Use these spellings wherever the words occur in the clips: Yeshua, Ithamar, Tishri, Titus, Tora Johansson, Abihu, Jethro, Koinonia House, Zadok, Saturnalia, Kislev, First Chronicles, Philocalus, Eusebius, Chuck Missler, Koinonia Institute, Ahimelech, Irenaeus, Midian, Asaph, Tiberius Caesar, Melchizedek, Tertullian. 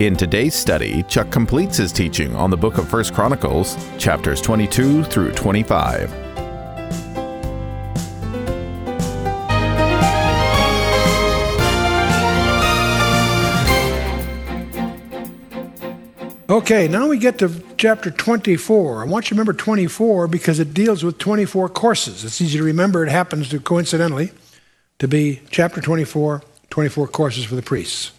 In today's study, Chuck completes his teaching on the book of First Chronicles, chapters 22 through 25. Okay, now we get to chapter 24. I want you to remember 24 because it deals with 24 courses. It's easy to remember. It happens to coincidentally to be chapter 24, 24 courses for the priests.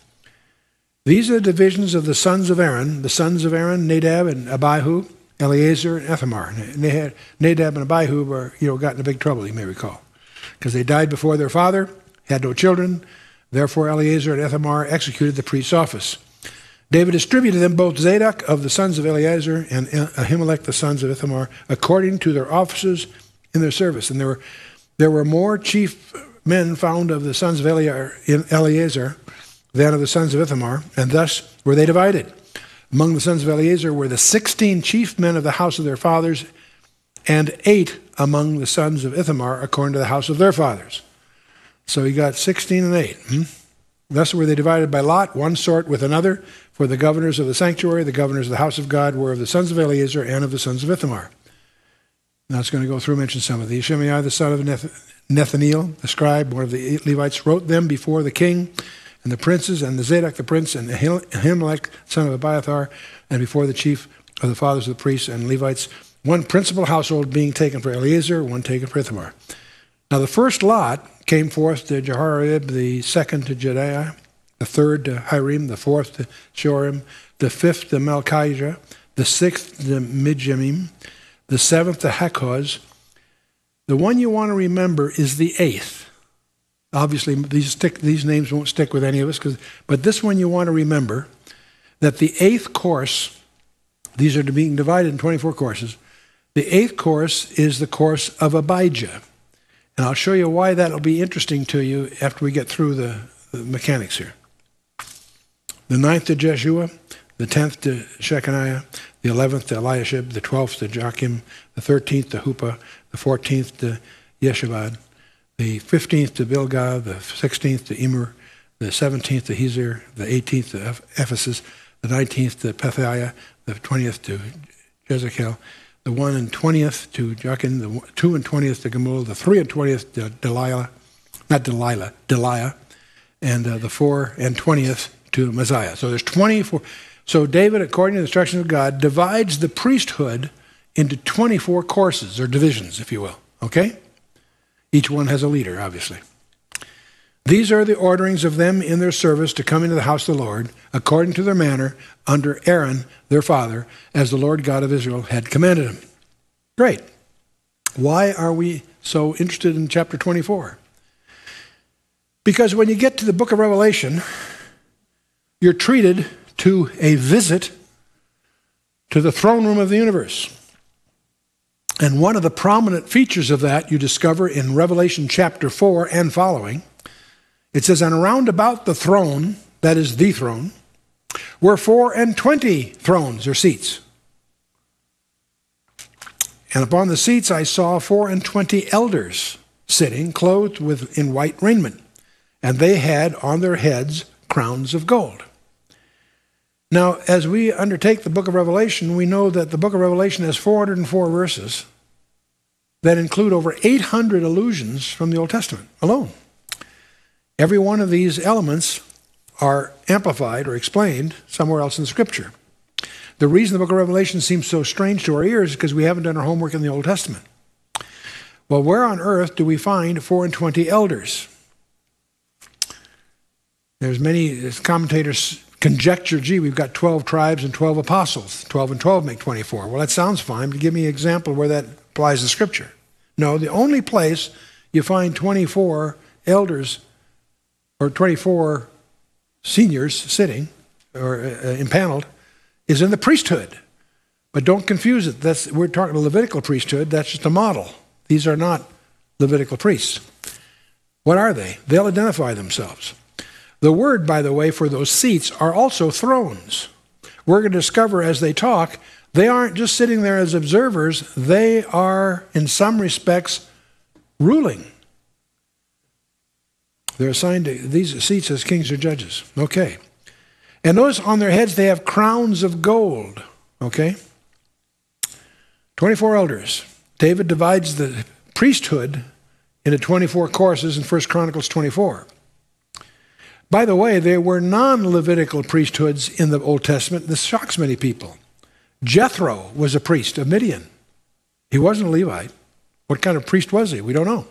These are the divisions of the sons of Aaron. The sons of Aaron, Nadab and Abihu, Eleazar and Ithamar. Nadab and Abihu were, got into big trouble, you may recall, because they died before their father, had no children. Therefore, Eleazar and Ithamar executed the priest's office. David distributed them both Zadok of the sons of Eleazar and Ahimelech the sons of Ithamar according to their offices in their service. And there were more chief men found of the sons of Eleazar than of the sons of Ithamar, and thus were they divided. Among the sons of Eleazar were the 16 chief men of the house of their fathers, and 8 among the sons of Ithamar according to the house of their fathers. So you got 16 and 8. Thus were they divided by lot, one sort with another, for the governors of the sanctuary, the governors of the house of God, were of the sons of Eleazar and of the sons of Ithamar. Now it's going to go through and mention some of these. Shimei, the son of Nethaneel, the scribe, one of the Levites, wrote them before the king and the princes, and the Zadok the prince, and Ahimelech, son of Abiathar, and before the chief of the fathers of the priests and Levites, one principal household being taken for Eleazar, one taken for Ithamar. Now the first lot came forth to Jehoiarib, the second to Jediah, the third to Hiram, the fourth to Shorim, the fifth to Malchijah, the sixth to Midjamim, the seventh to Hakoz. The one you want to remember is the eighth. Obviously, these names won't stick with any of us, but this one you want to remember, that the eighth course, these are being divided in 24 courses, the eighth course is the course of Abijah. And I'll show you why that'll be interesting to you after we get through the mechanics here. The 9th to Jeshua, the 10th to Shechaniah, the 11th to Eliashib, the 12th to Joachim, the 13th to Huppah, the 14th to Yeshavad, the 15th to Bilgah, the 16th to Immer, the 17th to Hezer, the 18th to Ephesus, the 19th to Pethiah, the 20th to Jezekiel, the 1 and 20th to Joachim, the 2 and 20th to Gamul, the 3 and 20th to Deliah, and the 4 and 20th to Messiah. So there's 24. So David, according to the instructions of God, divides the priesthood into 24 courses, or divisions, if you will, okay? Each one has a leader, obviously. These are the orderings of them in their service to come into the house of the Lord, according to their manner, under Aaron, their father, as the Lord God of Israel had commanded him. Great. Why are we so interested in chapter 24? Because when you get to the book of Revelation, you're treated to a visit to the throne room of the universe. And one of the prominent features of that you discover in Revelation chapter 4 and following. It says, and around about the throne, that is the throne, were 24 thrones or seats. And upon the seats I saw 24 elders sitting, clothed in white raiment, and they had on their heads crowns of gold. Now, as we undertake the book of Revelation, we know that the book of Revelation has 404 verses that include over 800 allusions from the Old Testament alone. Every one of these elements are amplified or explained somewhere else in Scripture. The reason the book of Revelation seems so strange to our ears is because we haven't done our homework in the Old Testament. Well, where on earth do we find 24 elders? There's many commentators conjecture, we've got 12 tribes and 12 apostles. 12 and 12 make 24. Well, that sounds fine, but give me an example where that applies to Scripture. No, the only place you find 24 elders or 24 seniors sitting or impaneled, is in the priesthood. But don't confuse it. We're talking about Levitical priesthood. That's just a model. These are not Levitical priests. What are they? They'll identify themselves. The word, by the way, for those seats are also thrones. We're going to discover as they talk, they aren't just sitting there as observers. They are, in some respects, ruling. They're assigned to these seats as kings or judges. Okay. And notice on their heads they have crowns of gold. Okay. 24 elders. David divides the priesthood into 24 courses in First Chronicles 24. By the way, there were non-Levitical priesthoods in the Old Testament. This shocks many people. Jethro was a priest of Midian. He wasn't a Levite. What kind of priest was he? We don't know.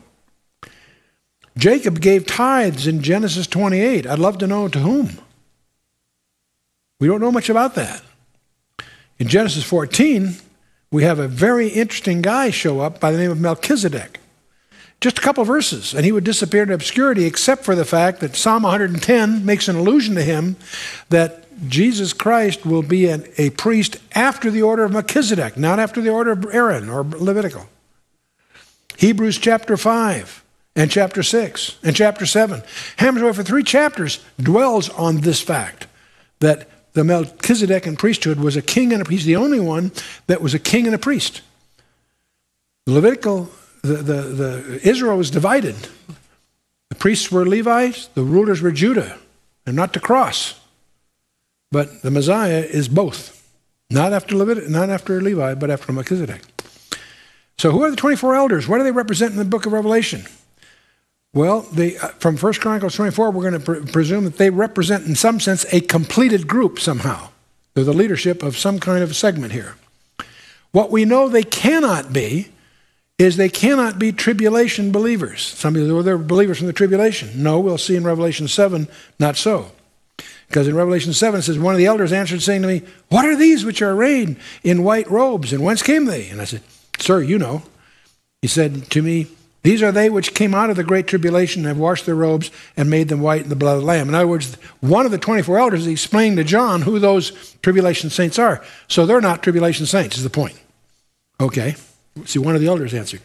Jacob gave tithes in Genesis 28. I'd love to know to whom. We don't know much about that. In Genesis 14, we have a very interesting guy show up by the name of Melchizedek. Just a couple of verses, and he would disappear into obscurity, except for the fact that Psalm 110 makes an allusion to him that Jesus Christ will be a priest after the order of Melchizedek, not after the order of Aaron or Levitical. Hebrews chapter 5 and chapter 6 and chapter 7. Hammer's Way for 3 chapters dwells on this fact, that the Melchizedekan priesthood was a king and a priest. He's the only one that was a king and a priest. Israel was divided. The priests were Levites, the rulers were Judah, and not to cross. But the Messiah is both, not after Levi, but after Melchizedek. So who are the 24 elders? What do they represent in the book of Revelation? Well, from 1 Chronicles 24, we're going to presume that they represent, in some sense, a completed group somehow. They're the leadership of some kind of segment here. What we know they cannot be is they cannot be tribulation believers. Some of you they're believers from the tribulation. No, we'll see in Revelation 7, not so. Because in Revelation 7, it says, one of the elders answered, saying to me, what are these which are arrayed in white robes, and whence came they? And I said, sir, you know. He said to me, these are they which came out of the great tribulation and have washed their robes and made them white in the blood of the Lamb. In other words, one of the 24 elders explained to John who those tribulation saints are. So they're not tribulation saints, is the point. Okay. See, one of the elders answered.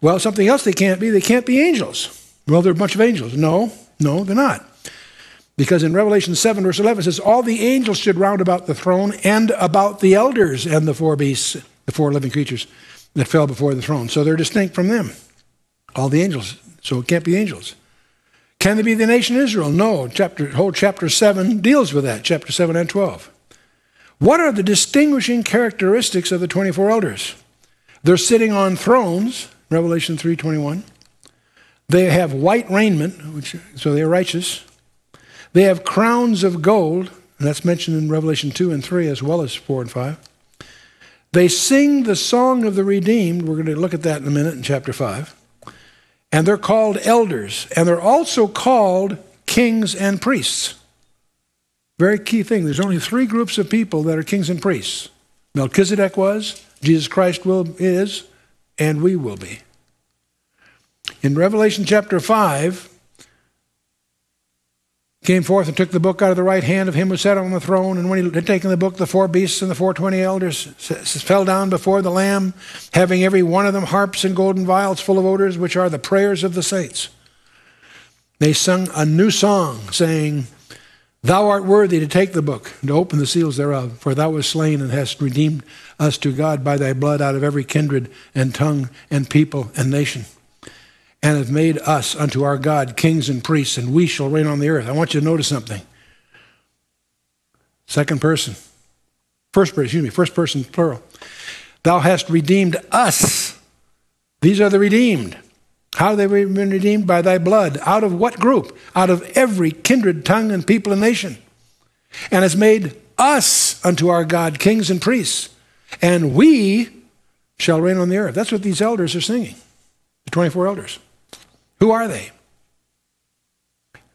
Well, something else they can't be angels. Well, they're a bunch of angels. No, they're not. Because in Revelation 7, verse 11, it says, all the angels stood round about the throne and about the elders and the 4 beasts, the 4 living creatures that fell before the throne. So they're distinct from them. All the angels. So it can't be angels. Can they be the nation Israel? No. Whole chapter 7 deals with that, chapter 7 and 12. What are the distinguishing characteristics of the 24 elders? They're sitting on thrones, Revelation 3:21. They have white raiment, so they're righteous. They have crowns of gold, and that's mentioned in Revelation 2 and 3 as well as 4 and 5. They sing the song of the redeemed. We're going to look at that in a minute in chapter 5. And they're called elders, and they're also called kings and priests. Very key thing. There's only 3 groups of people that are kings and priests. Melchizedek was, Jesus Christ is, and we will be. In Revelation chapter 5, came forth and took the book out of the right hand of him who sat on the throne. And when he had taken the book, the 4 beasts and the 420 elders fell down before the Lamb, having every one of them harps and golden vials full of odors, which are the prayers of the saints. They sung a new song, saying, thou art worthy to take the book and to open the seals thereof, for thou wast slain and hast redeemed us to God by thy blood out of every kindred and tongue and people and nation, and have made us unto our God kings and priests, and we shall reign on the earth. I want you to notice something. First person, plural. Thou hast redeemed us. These are the redeemed. How have they been redeemed? By thy blood. Out of what group? Out of every kindred, tongue, and people and nation. And has made us unto our God kings and priests, and we shall reign on the earth. That's what these elders are singing, the 24 elders. Who are they?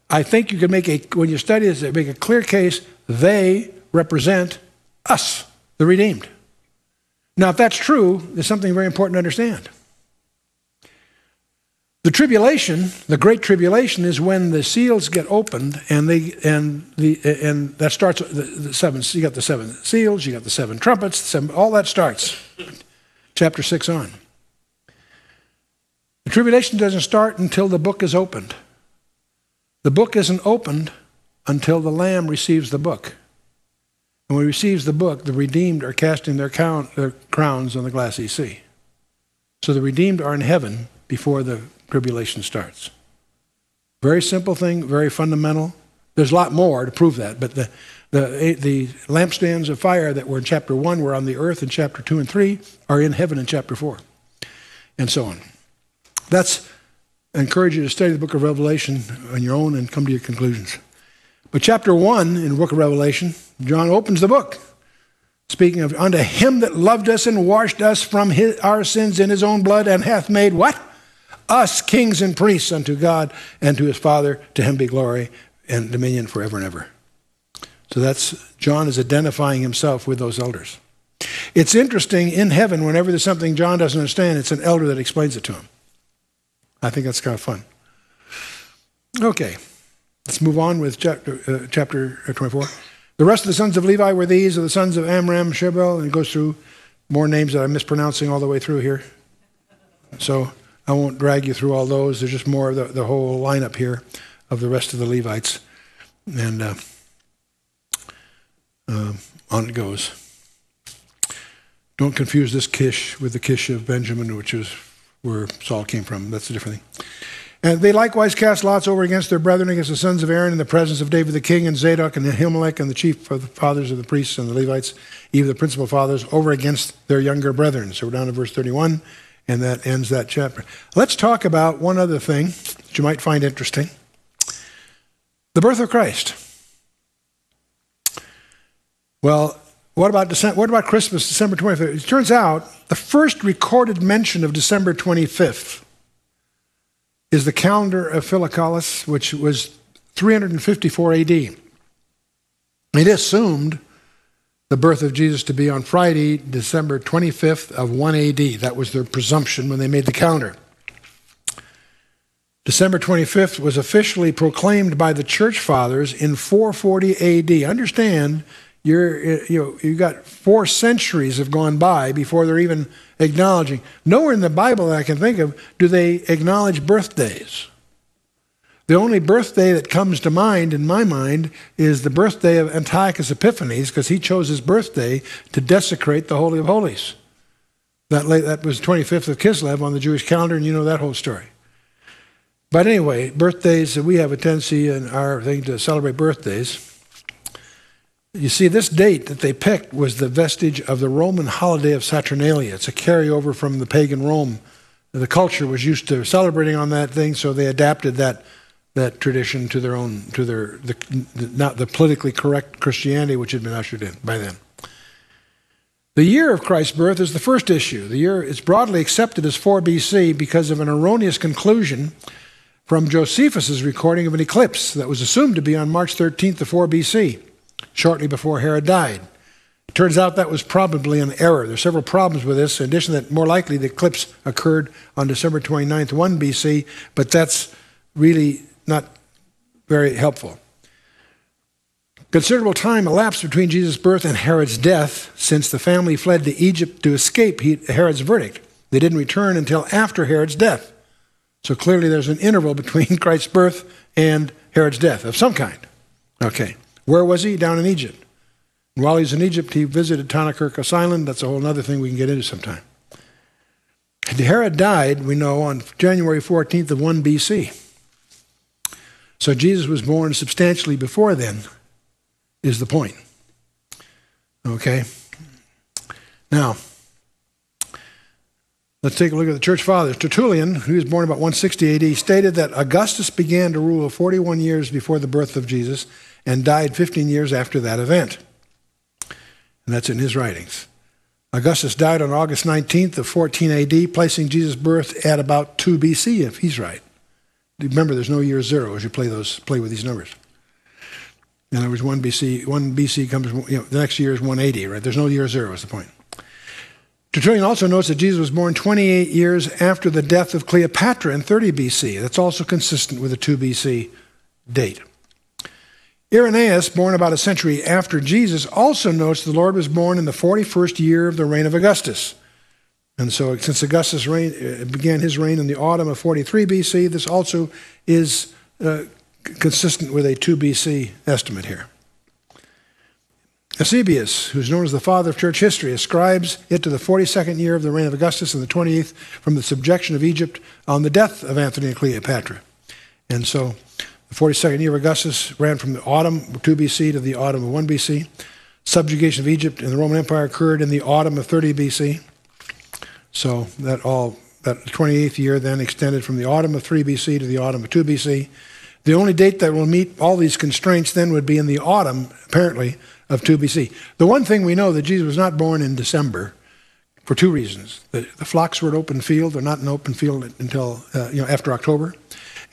I think you can when you study this, make a clear case, they represent us, the redeemed. Now, if that's true, there's something very important to understand. The tribulation, the great tribulation, is when the seals get opened, and that starts the seven. You got the seven seals, you got the seven trumpets, all that starts, chapter 6 on. The tribulation doesn't start until the book is opened. The book isn't opened until the Lamb receives the book. And when he receives the book, the redeemed are casting their crowns on the glassy sea. So the redeemed are in heaven before the tribulation starts. Very simple thing, very fundamental. There's a lot more to prove that, but the lampstands of fire that were in chapter 1 were on the earth in chapter 2 and 3 are in heaven in chapter 4, and so on. I encourage you to study the book of Revelation on your own and come to your conclusions. But chapter 1 in the book of Revelation, John opens the book, speaking of, unto him that loved us and washed us from our sins in his own blood, and hath made what? Us kings and priests unto God and to his Father. To him be glory and dominion forever and ever. So that's, John is identifying himself with those elders. It's interesting, in heaven, whenever there's something John doesn't understand, it's an elder that explains it to him. I think that's kind of fun. Okay, let's move on with chapter 24. The rest of the sons of Levi were these, are the sons of Amram, Shebel, and it goes through more names that I'm mispronouncing all the way through here. So I won't drag you through all those. There's just more of the whole lineup here of the rest of the Levites. And on it goes. Don't confuse this Kish with the Kish of Benjamin, which is where Saul came from. That's a different thing. And they likewise cast lots over against their brethren, against the sons of Aaron, in the presence of David the king, and Zadok, and Ahimelech, and the chief of the fathers of the priests and the Levites, even the principal fathers, over against their younger brethren. So we're down to verse 31, and that ends that chapter. Let's talk about one other thing that you might find interesting. The birth of Christ. Well, what about Christmas, December 25th? It turns out the first recorded mention of December 25th is the calendar of Philocalus, which was 354 AD. It assumed the birth of Jesus to be on Friday, December 25th of 1 AD. That was their presumption when they made the calendar. December 25th was officially proclaimed by the church fathers in 440 AD. Understand, you've got 4 centuries have gone by before they're even acknowledging. Nowhere in the Bible that I can think of do they acknowledge birthdays. The only birthday that comes to mind, in my mind, is the birthday of Antiochus Epiphanes, because he chose his birthday to desecrate the Holy of Holies. That was 25th of Kislev on the Jewish calendar, and you know that whole story. But anyway, birthdays, we have a tendency in our thing to celebrate birthdays. You see, this date that they picked was the vestige of the Roman holiday of Saturnalia. It's a carryover from the pagan Rome. The culture was used to celebrating on that thing, so they adapted that tradition to their own, to their not the politically correct Christianity which had been ushered in by then. The year of Christ's birth is the first issue. The year is broadly accepted as 4 BC because of an erroneous conclusion from Josephus's recording of an eclipse that was assumed to be on March 13th of 4 BC. Shortly before Herod died. It turns out that was probably an error. There's several problems with this. In addition, that more likely the eclipse occurred on December 29th, 1 BC, but that's really not very helpful. Considerable time elapsed between Jesus' birth and Herod's death, since the family fled to Egypt to escape Herod's verdict. They didn't return until after Herod's death. So clearly there's an interval between Christ's birth and Herod's death of some kind. Okay. Where was he? Down in Egypt. And while he was in Egypt, he visited Tanakerkos Island. That's a whole other thing we can get into sometime. Herod died, we know, on January 14th of 1 BC. So Jesus was born substantially before then, is the point. Okay? Now, let's take a look at the church fathers. Tertullian, who was born about 160 AD, stated that Augustus began to rule 41 years before the birth of Jesus, and died 15 years after that event. And that's in his writings. Augustus died on August 19th of 14 AD, placing Jesus' birth at about 2 BC, if he's right. Remember, there's no year zero as you play with these numbers. In other words, 1 BC comes, the next year is 180, right? There's no year zero is the point. Tertullian also notes that Jesus was born 28 years after the death of Cleopatra in 30 BC. That's also consistent with the 2 BC date. Irenaeus, born about a century after Jesus, also notes the Lord was born in the 41st year of the reign of Augustus. And so since Augustus began his reign in the autumn of 43 BC, this also is consistent with a 2 BC estimate here. Eusebius, who's known as the father of church history, ascribes it to the 42nd year of the reign of Augustus and the 28th from the subjection of Egypt on the death of Antony and Cleopatra. And so the 42nd year of Augustus ran from the autumn of 2 BC to the autumn of 1 BC. Subjugation of Egypt and the Roman Empire occurred in the autumn of 30 BC. So that 28th year then extended from the autumn of 3 BC to the autumn of 2 BC. The only date that will meet all these constraints then would be in the autumn, apparently, of 2 BC. The one thing we know that Jesus was not born in December for two reasons. The flocks were an open field. They're not an open field until after October.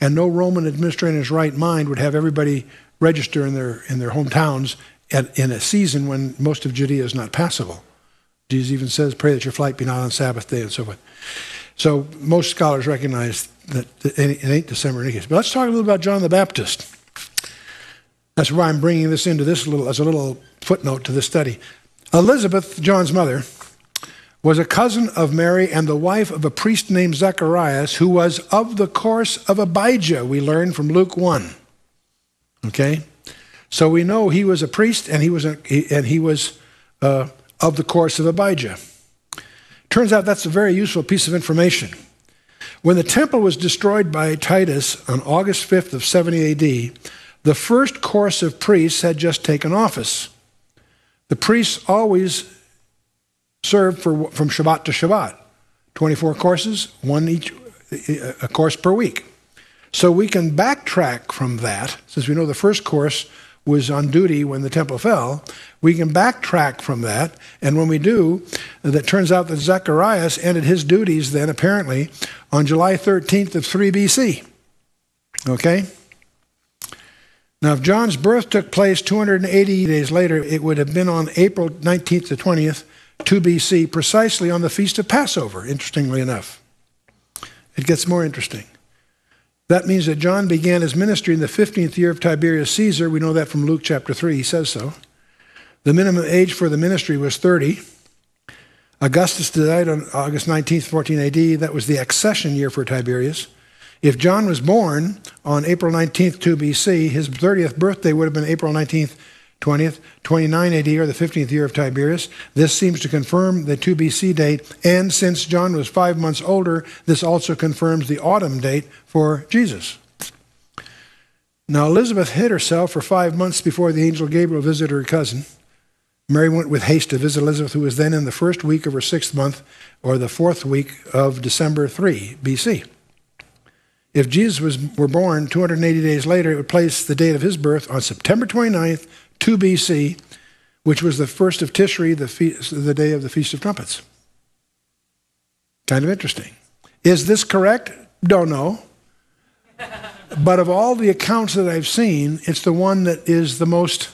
And no Roman administrator in his right mind would have everybody register in their hometowns in a season when most of Judea is not passable. Jesus even says, pray that your flight be not on Sabbath day and so forth. So most scholars recognize that it ain't December in any case. But let's talk a little about John the Baptist. That's why I'm bringing this into this as a little footnote to this study. Elizabeth, John's mother, was a cousin of Mary and the wife of a priest named Zacharias, who was of the course of Abijah, we learn from Luke 1. Okay? So we know he was a priest and he was of the course of Abijah. Turns out that's a very useful piece of information. When the temple was destroyed by Titus on August 5th of 70 AD, the first course of priests had just taken office. The priests always served from Shabbat to Shabbat, 24 courses, a course per week. So we can backtrack from that, since we know the first course was on duty when the temple fell, we can backtrack from that, and when we do, that turns out that Zacharias ended his duties then, apparently, on July 13th of 3 BC. Okay? Now, if John's birth took place 280 days later, it would have been on April 19th to 20th, 2 BC, precisely on the Feast of Passover, interestingly enough. It gets more interesting. That means that John began his ministry in the 15th year of Tiberius Caesar. We know that from Luke chapter 3. He says so. The minimum age for the ministry was 30. Augustus died on August 19th, 14 AD. That was the accession year for Tiberius. If John was born on April 19th, 2 BC, his 30th birthday would have been April 19th, 20th, 29 AD, or the 15th year of Tiberius. This seems to confirm the 2 BC date, and since John was 5 months older, this also confirms the autumn date for Jesus. Now, Elizabeth hid herself for 5 months before the angel Gabriel visited her cousin. Mary went with haste to visit Elizabeth, who was then in the first week of her 6th month, or the 4th week of December 3 BC. If Jesus were born 280 days later, it would place the date of his birth on September 29th, 2 BC, which was the first of Tishri, the day of the Feast of Trumpets. Kind of interesting. Is this correct? Don't know. But of all the accounts that I've seen, it's the one that is the most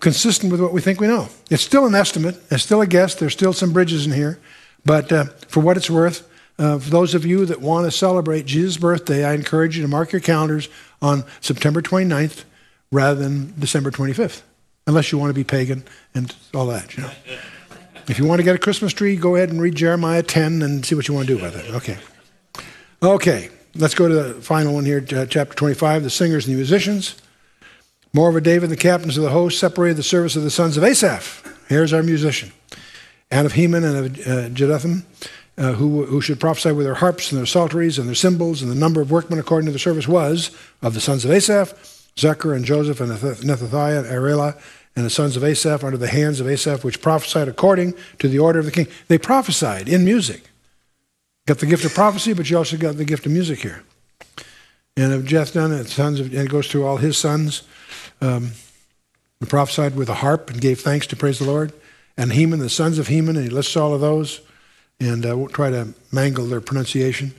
consistent with what we think we know. It's still an estimate. It's still a guess. There's still some bridges in here. But for what it's worth, for those of you that want to celebrate Jesus' birthday, I encourage you to mark your calendars on September 29th, rather than December 25th, unless you want to be pagan and all that, you know. If you want to get a Christmas tree, go ahead and read Jeremiah 10 and see what you want to do about it. Okay. Okay, let's go to the final one here, chapter 25, the singers and the musicians. Moreover, David and the captains of the host separated the service of the sons of Asaph. Here's our musician. And of Heman and of Jeduthun, who should prophesy with their harps and their psalteries and their cymbals, and the number of workmen according to the service was, of the sons of Asaph, Zechariah and Joseph and Nethathiah and Arela and the sons of Asaph under the hands of Asaph, which prophesied according to the order of the king. They prophesied in music. Got the gift of prophecy, but you also got the gift of music here. And of Jeduthun and sons of, and it goes through all his sons, who prophesied with a harp and gave thanks to praise the Lord. And Heman, the sons of Heman, and he lists all of those, and I won't try to mangle their pronunciation.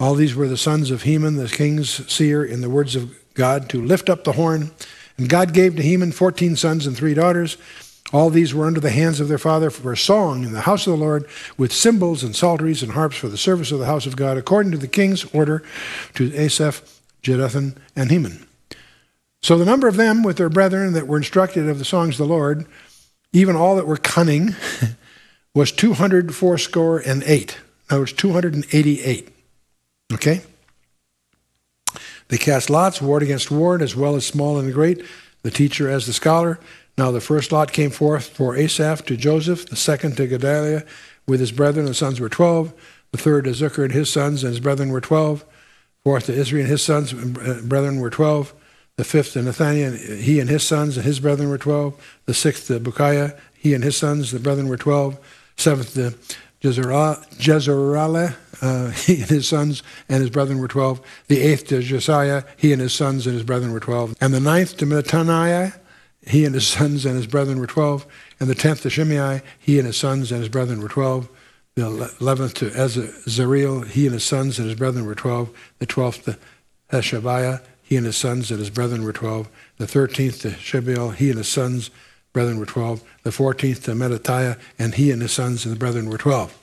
All these were the sons of Heman, the king's seer, in the words of God, to lift up the horn. And God gave to Heman 14 sons and 3 daughters. All these were under the hands of their father for a song in the house of the Lord, with cymbals and psalteries and harps for the service of the house of God, according to the king's order, to Asaph, Jeduthun, and Heman. So the number of them with their brethren that were instructed of the songs of the Lord, even all that were cunning, was 288. In other words, 288. Okay? They cast lots, ward against ward, as well as small and great, the teacher as the scholar. Now the first lot came forth for Asaph to Joseph, the second to Gedaliah with his brethren. The sons were 12. The third to Zucker and his sons, and his brethren were 12. Fourth to Isri and his sons, and brethren were 12. The fifth to Nathaniah, he and his sons, and his brethren were 12. The sixth to Bukiah, he and his sons, the brethren were 12. Seventh to Jezreelah, he and his sons and his brethren were 12. The eighth to Josiah, he and his sons and his brethren were 12. And the ninth to Mattaniah, he and his sons and his brethren were 12. And the 10th to Shimei, he and his sons and his brethren were 12. The 11th to Azariel, he and his sons and his brethren were 12. The 12th to Hashabiah, he and his sons and his brethren were 12. The 13th to Shebiel, he and his sons brethren were 12. The 14th to Mattatiah, and he and his sons and the brethren were 12.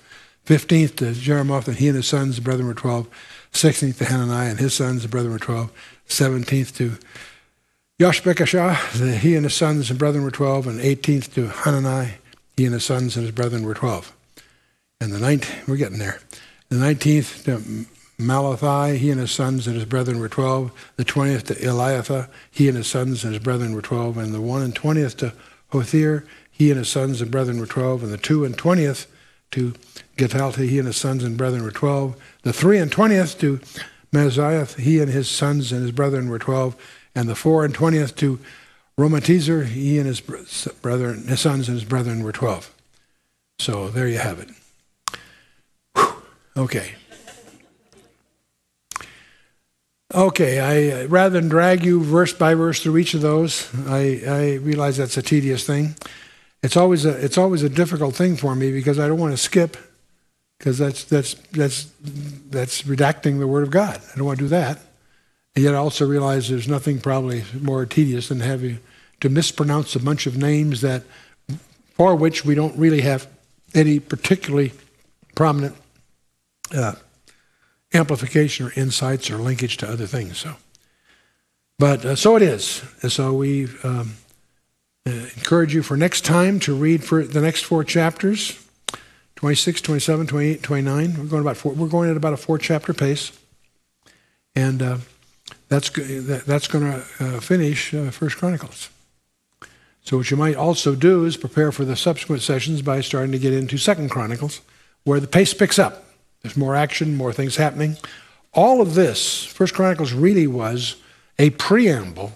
15th to Jeremoth, and he and his sons and brethren were 12. 16th to Hananiah, and his sons and brethren were 12. 17th to Yoshbekashah, he and his sons and brethren were 12, and 18th to Hanani, he and his sons and his brethren were 12. And the 19th, we're getting there. The 19th to Malathi, he and his sons and his brethren were 12. The 20th to Eliathah, he and his sons and his brethren were 12. And the 21st to Hothir, he and his sons and brethren were 12. And the 22nd to Getalti, he and his sons and brethren were 12. The 23rd to Maziath, he and his sons and his brethren were 12. And the 24th to Romatizer, he and his brethren, his sons and his brethren were 12. So there you have it. Whew. Okay. Okay, I rather than drag you verse by verse through each of those, I realize that's a tedious thing. It's always a difficult thing for me because I don't want to skip, because that's redacting the Word of God. I don't want to do that. And yet I also realize there's nothing probably more tedious than having to mispronounce a bunch of names that for which we don't really have any particularly prominent amplification or insights or linkage to other things. So, but so it is. And so we encourage you for next time to read for the next four chapters, 26, 27, 28, 29. We're going at about a four-chapter pace, and that's going to finish First Chronicles. So what you might also do is prepare for the subsequent sessions by starting to get into Second Chronicles, where the pace picks up. There's more action, more things happening. All of this, First Chronicles really was a preamble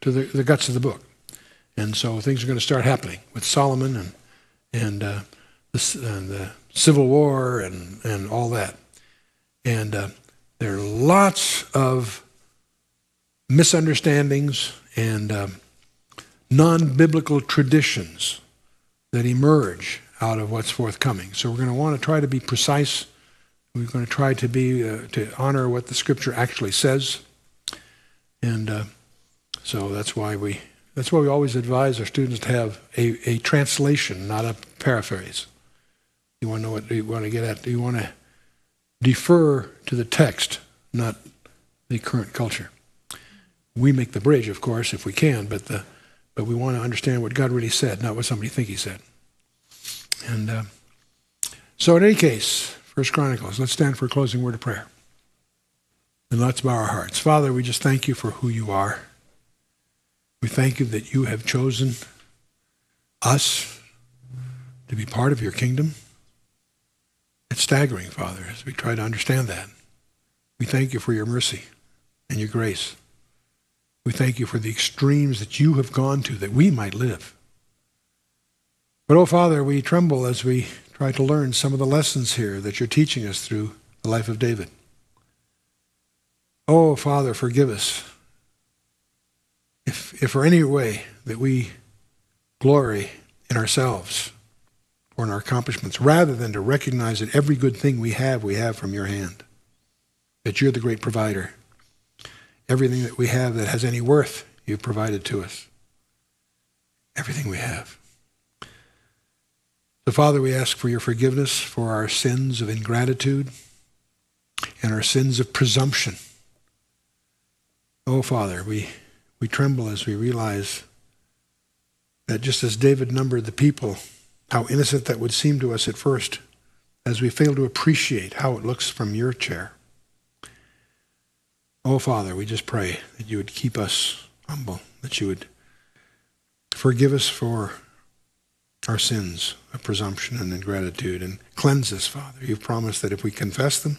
to the guts of the book. And so things are going to start happening with Solomon and the Civil War and all that. And there are lots of misunderstandings and non-biblical traditions that emerge out of what's forthcoming. So we're going to want to try to be precise. We're going to try to be to honor what the Scripture actually says, and so that's why we always advise our students to have a translation, not a paraphrase. You want to know what you want to get at. You want to defer to the text, not the current culture. We make the bridge, of course, if we can, but we want to understand what God really said, not what somebody think he said. And so in any case, First Chronicles, let's stand for a closing word of prayer. And let's bow our hearts. Father, we just thank you for who you are. We thank you that you have chosen us to be part of your kingdom. It's staggering, Father, as we try to understand that. We thank you for your mercy and your grace. We thank you for the extremes that you have gone to that we might live. But, oh, Father, we tremble as we try to learn some of the lessons here that you're teaching us through the life of David. Oh, Father, forgive us if for any way that we glory in ourselves or in our accomplishments, rather than to recognize that every good thing we have from your hand, that you're the great provider. Everything that we have that has any worth, you've provided to us. Everything we have. So, Father, we ask for your forgiveness for our sins of ingratitude and our sins of presumption. Oh, Father, we tremble as we realize that just as David numbered the people, how innocent that would seem to us at first, as we fail to appreciate how it looks from your chair. Oh, Father, we just pray that you would keep us humble, that you would forgive us for our sins of presumption and ingratitude, and cleanse us, Father. You've promised that if we confess them,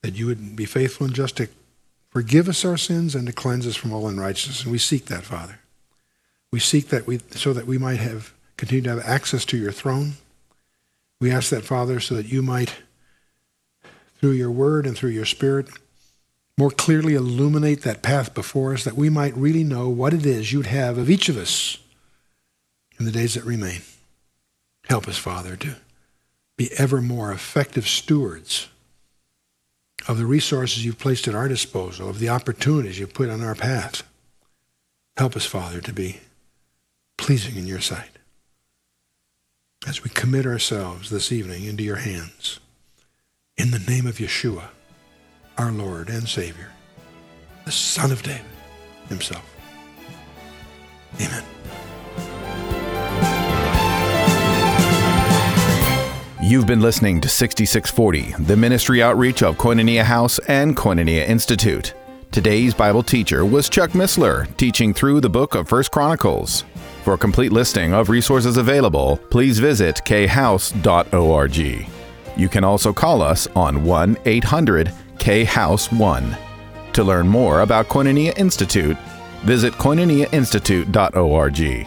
that you would be faithful and just to forgive us our sins and to cleanse us from all unrighteousness. And we seek that, Father. We seek that so that we might continue to have access to your throne. We ask that, Father, so that you might, through your word and through your spirit, more clearly illuminate that path before us, that we might really know what it is you'd have of each of us in the days that remain. Help us, Father, to be ever more effective stewards of the resources you've placed at our disposal, of the opportunities you've put on our path. Help us, Father, to be pleasing in your sight as we commit ourselves this evening into your hands. In the name of Yeshua, our Lord and Savior, the Son of David himself. Amen. You've been listening to 6640, the ministry outreach of Koinonia House and Koinonia Institute. Today's Bible teacher was Chuck Missler, teaching through the book of First Chronicles. For a complete listing of resources available, please visit khouse.org. You can also call us on 1-800-KHOUSE-1. To learn more about Koinonia Institute, visit koinoniainstitute.org.